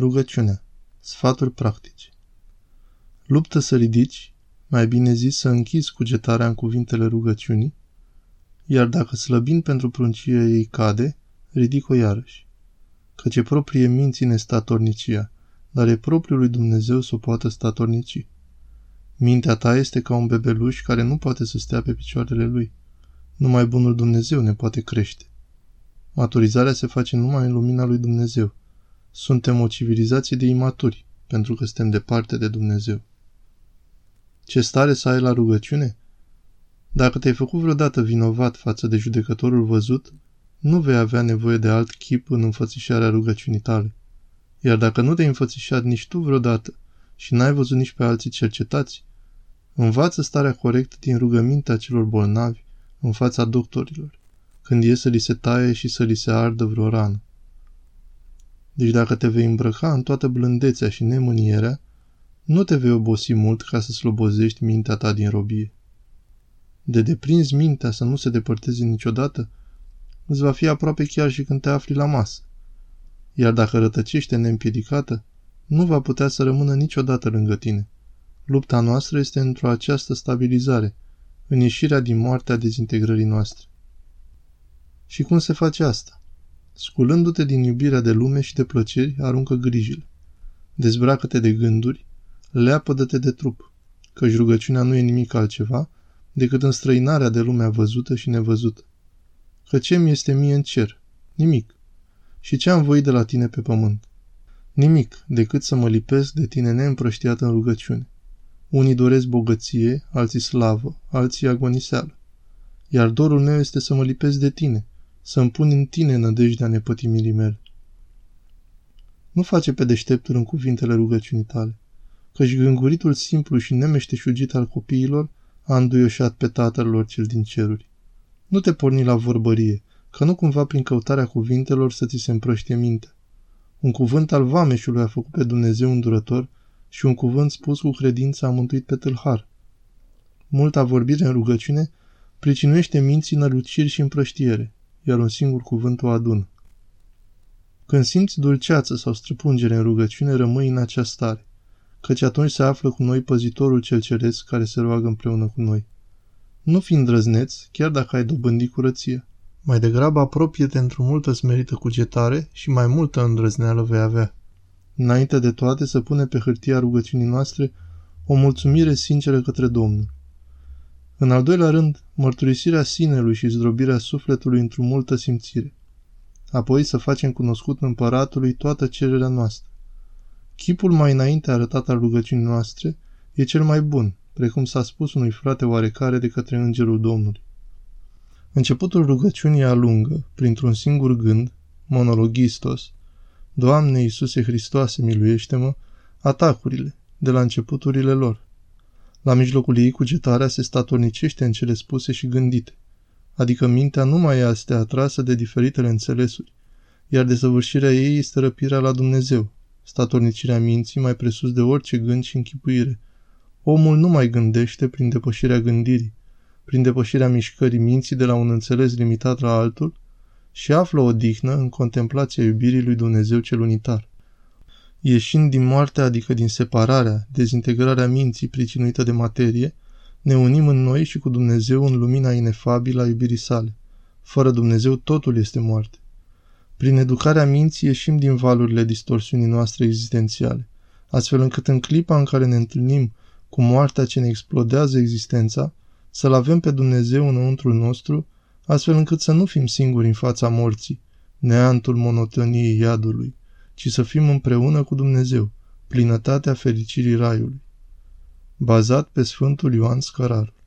Rugăciunea. Sfaturi practice. Luptă să ridici, mai bine zis să închizi cugetarea în cuvintele rugăciunii, iar dacă slăbind pentru pruncie ei cade, ridic-o iarăși. Căci e proprie minții nestatornicia, dar e propriul lui Dumnezeu să o poată statornici. Mintea ta este ca un bebeluș care nu poate să stea pe picioarele lui. Numai bunul Dumnezeu ne poate crește. Maturizarea se face numai în lumina lui Dumnezeu. Suntem o civilizație de imaturi, pentru că suntem departe de Dumnezeu. Ce stare să ai la rugăciune? Dacă te-ai făcut vreodată vinovat față de judecătorul văzut, nu vei avea nevoie de alt chip în înfățișarea rugăciunii tale. Iar dacă nu te-ai înfățișat nici tu vreodată și n-ai văzut nici pe alții cercetați, învață starea corectă din rugămintea celor bolnavi în fața doctorilor, când e să li se taie și să li se ardă vreo rană. Deci dacă te vei îmbrăca în toată blândețea și nemânierea, nu te vei obosi mult ca să slobozești mintea ta din robie. De deprinzi mintea să nu se depărteze niciodată, îți va fi aproape chiar și când te afli la masă. Iar dacă rătăcește neîmpiedicată, nu va putea să rămână niciodată lângă tine. Lupta noastră este într-o această stabilizare, în ieșirea din moartea dezintegrării noastre. Și cum se face asta? Sculându-te din iubirea de lume și de plăceri, aruncă grijile. Dezbracă-te de gânduri, leapădă-te de trup, căci rugăciunea nu e nimic altceva decât înstrăinarea de lumea văzută și nevăzută. Că ce mi este mie în cer? Nimic. Și ce am voit de la tine pe pământ? Nimic, decât să mă lipesc de tine neîmprăștiat în rugăciune. Unii doresc bogăție, alții slavă, alții agoniseală. Iar dorul meu este să mă lipesc de tine, să-mi pun în tine nădejdea nepătimirii mele. Nu face pe deșteptul în cuvintele rugăciunii tale, căci gânguritul simplu și nemeșteșugit al copiilor a înduioșat pe tatăl lor cel din ceruri. Nu te porni la vorbărie, că nu cumva prin căutarea cuvintelor să ți se împrăștie mintea. Un cuvânt al vameșului a făcut pe Dumnezeu îndurător și un cuvânt spus cu credință a mântuit pe tâlhar. Multa vorbire în rugăciune pricinuiește minții năluciri și împrăștiere, iar un singur cuvânt o adună. Când simți dulceață sau străpungere în rugăciune, rămâi în acea stare, căci atunci se află cu noi păzitorul cel ceresc care se roagă împreună cu noi. Nu fi îndrăzneț, chiar dacă ai dobândit curăția. Mai degrabă apropie-te într-o multă smerită cugetare și mai multă îndrăzneală vei avea. Înainte de toate să pune pe hârtia rugăciunii noastre o mulțumire sinceră către Domnul. În al doilea rând, mărturisirea sinelui și zdrobirea sufletului într-o multă simțire. Apoi să facem cunoscut împăratului toată cererea noastră. Chipul mai înainte arătat al rugăciunii noastre e cel mai bun, precum s-a spus unui frate oarecare de către Îngerul Domnului. Începutul rugăciunii alungă, printr-un singur gând, monologistos, Doamne Iisuse Hristoase, miluiește-mă, atacurile, de la începuturile lor. La mijlocul ei, cugetarea se statornicește în cele spuse și gândite, adică mintea nu mai este atrasă de diferitele înțelesuri, iar desăvârșirea ei este răpirea la Dumnezeu, statornicirea minții mai presus de orice gând și închipuire. Omul nu mai gândește prin depășirea gândirii, prin depășirea mișcării minții de la un înțeles limitat la altul și află odihnă în contemplația iubirii lui Dumnezeu cel unitar. Ieșind din moartea, adică din separarea, dezintegrarea minții pricinuită de materie, ne unim în noi și cu Dumnezeu în lumina inefabilă a iubirii sale. Fără Dumnezeu totul este moarte. Prin educarea minții ieșim din valurile distorsiunii noastre existențiale, astfel încât în clipa în care ne întâlnim cu moartea ce ne explodează existența, să-L avem pe Dumnezeu înăuntrul nostru, astfel încât să nu fim singuri în fața morții, neantul monotoniei iadului, ci să fim împreună cu Dumnezeu, plinătatea fericirii raiului. Bazat pe Sfântul Ioan Scărar.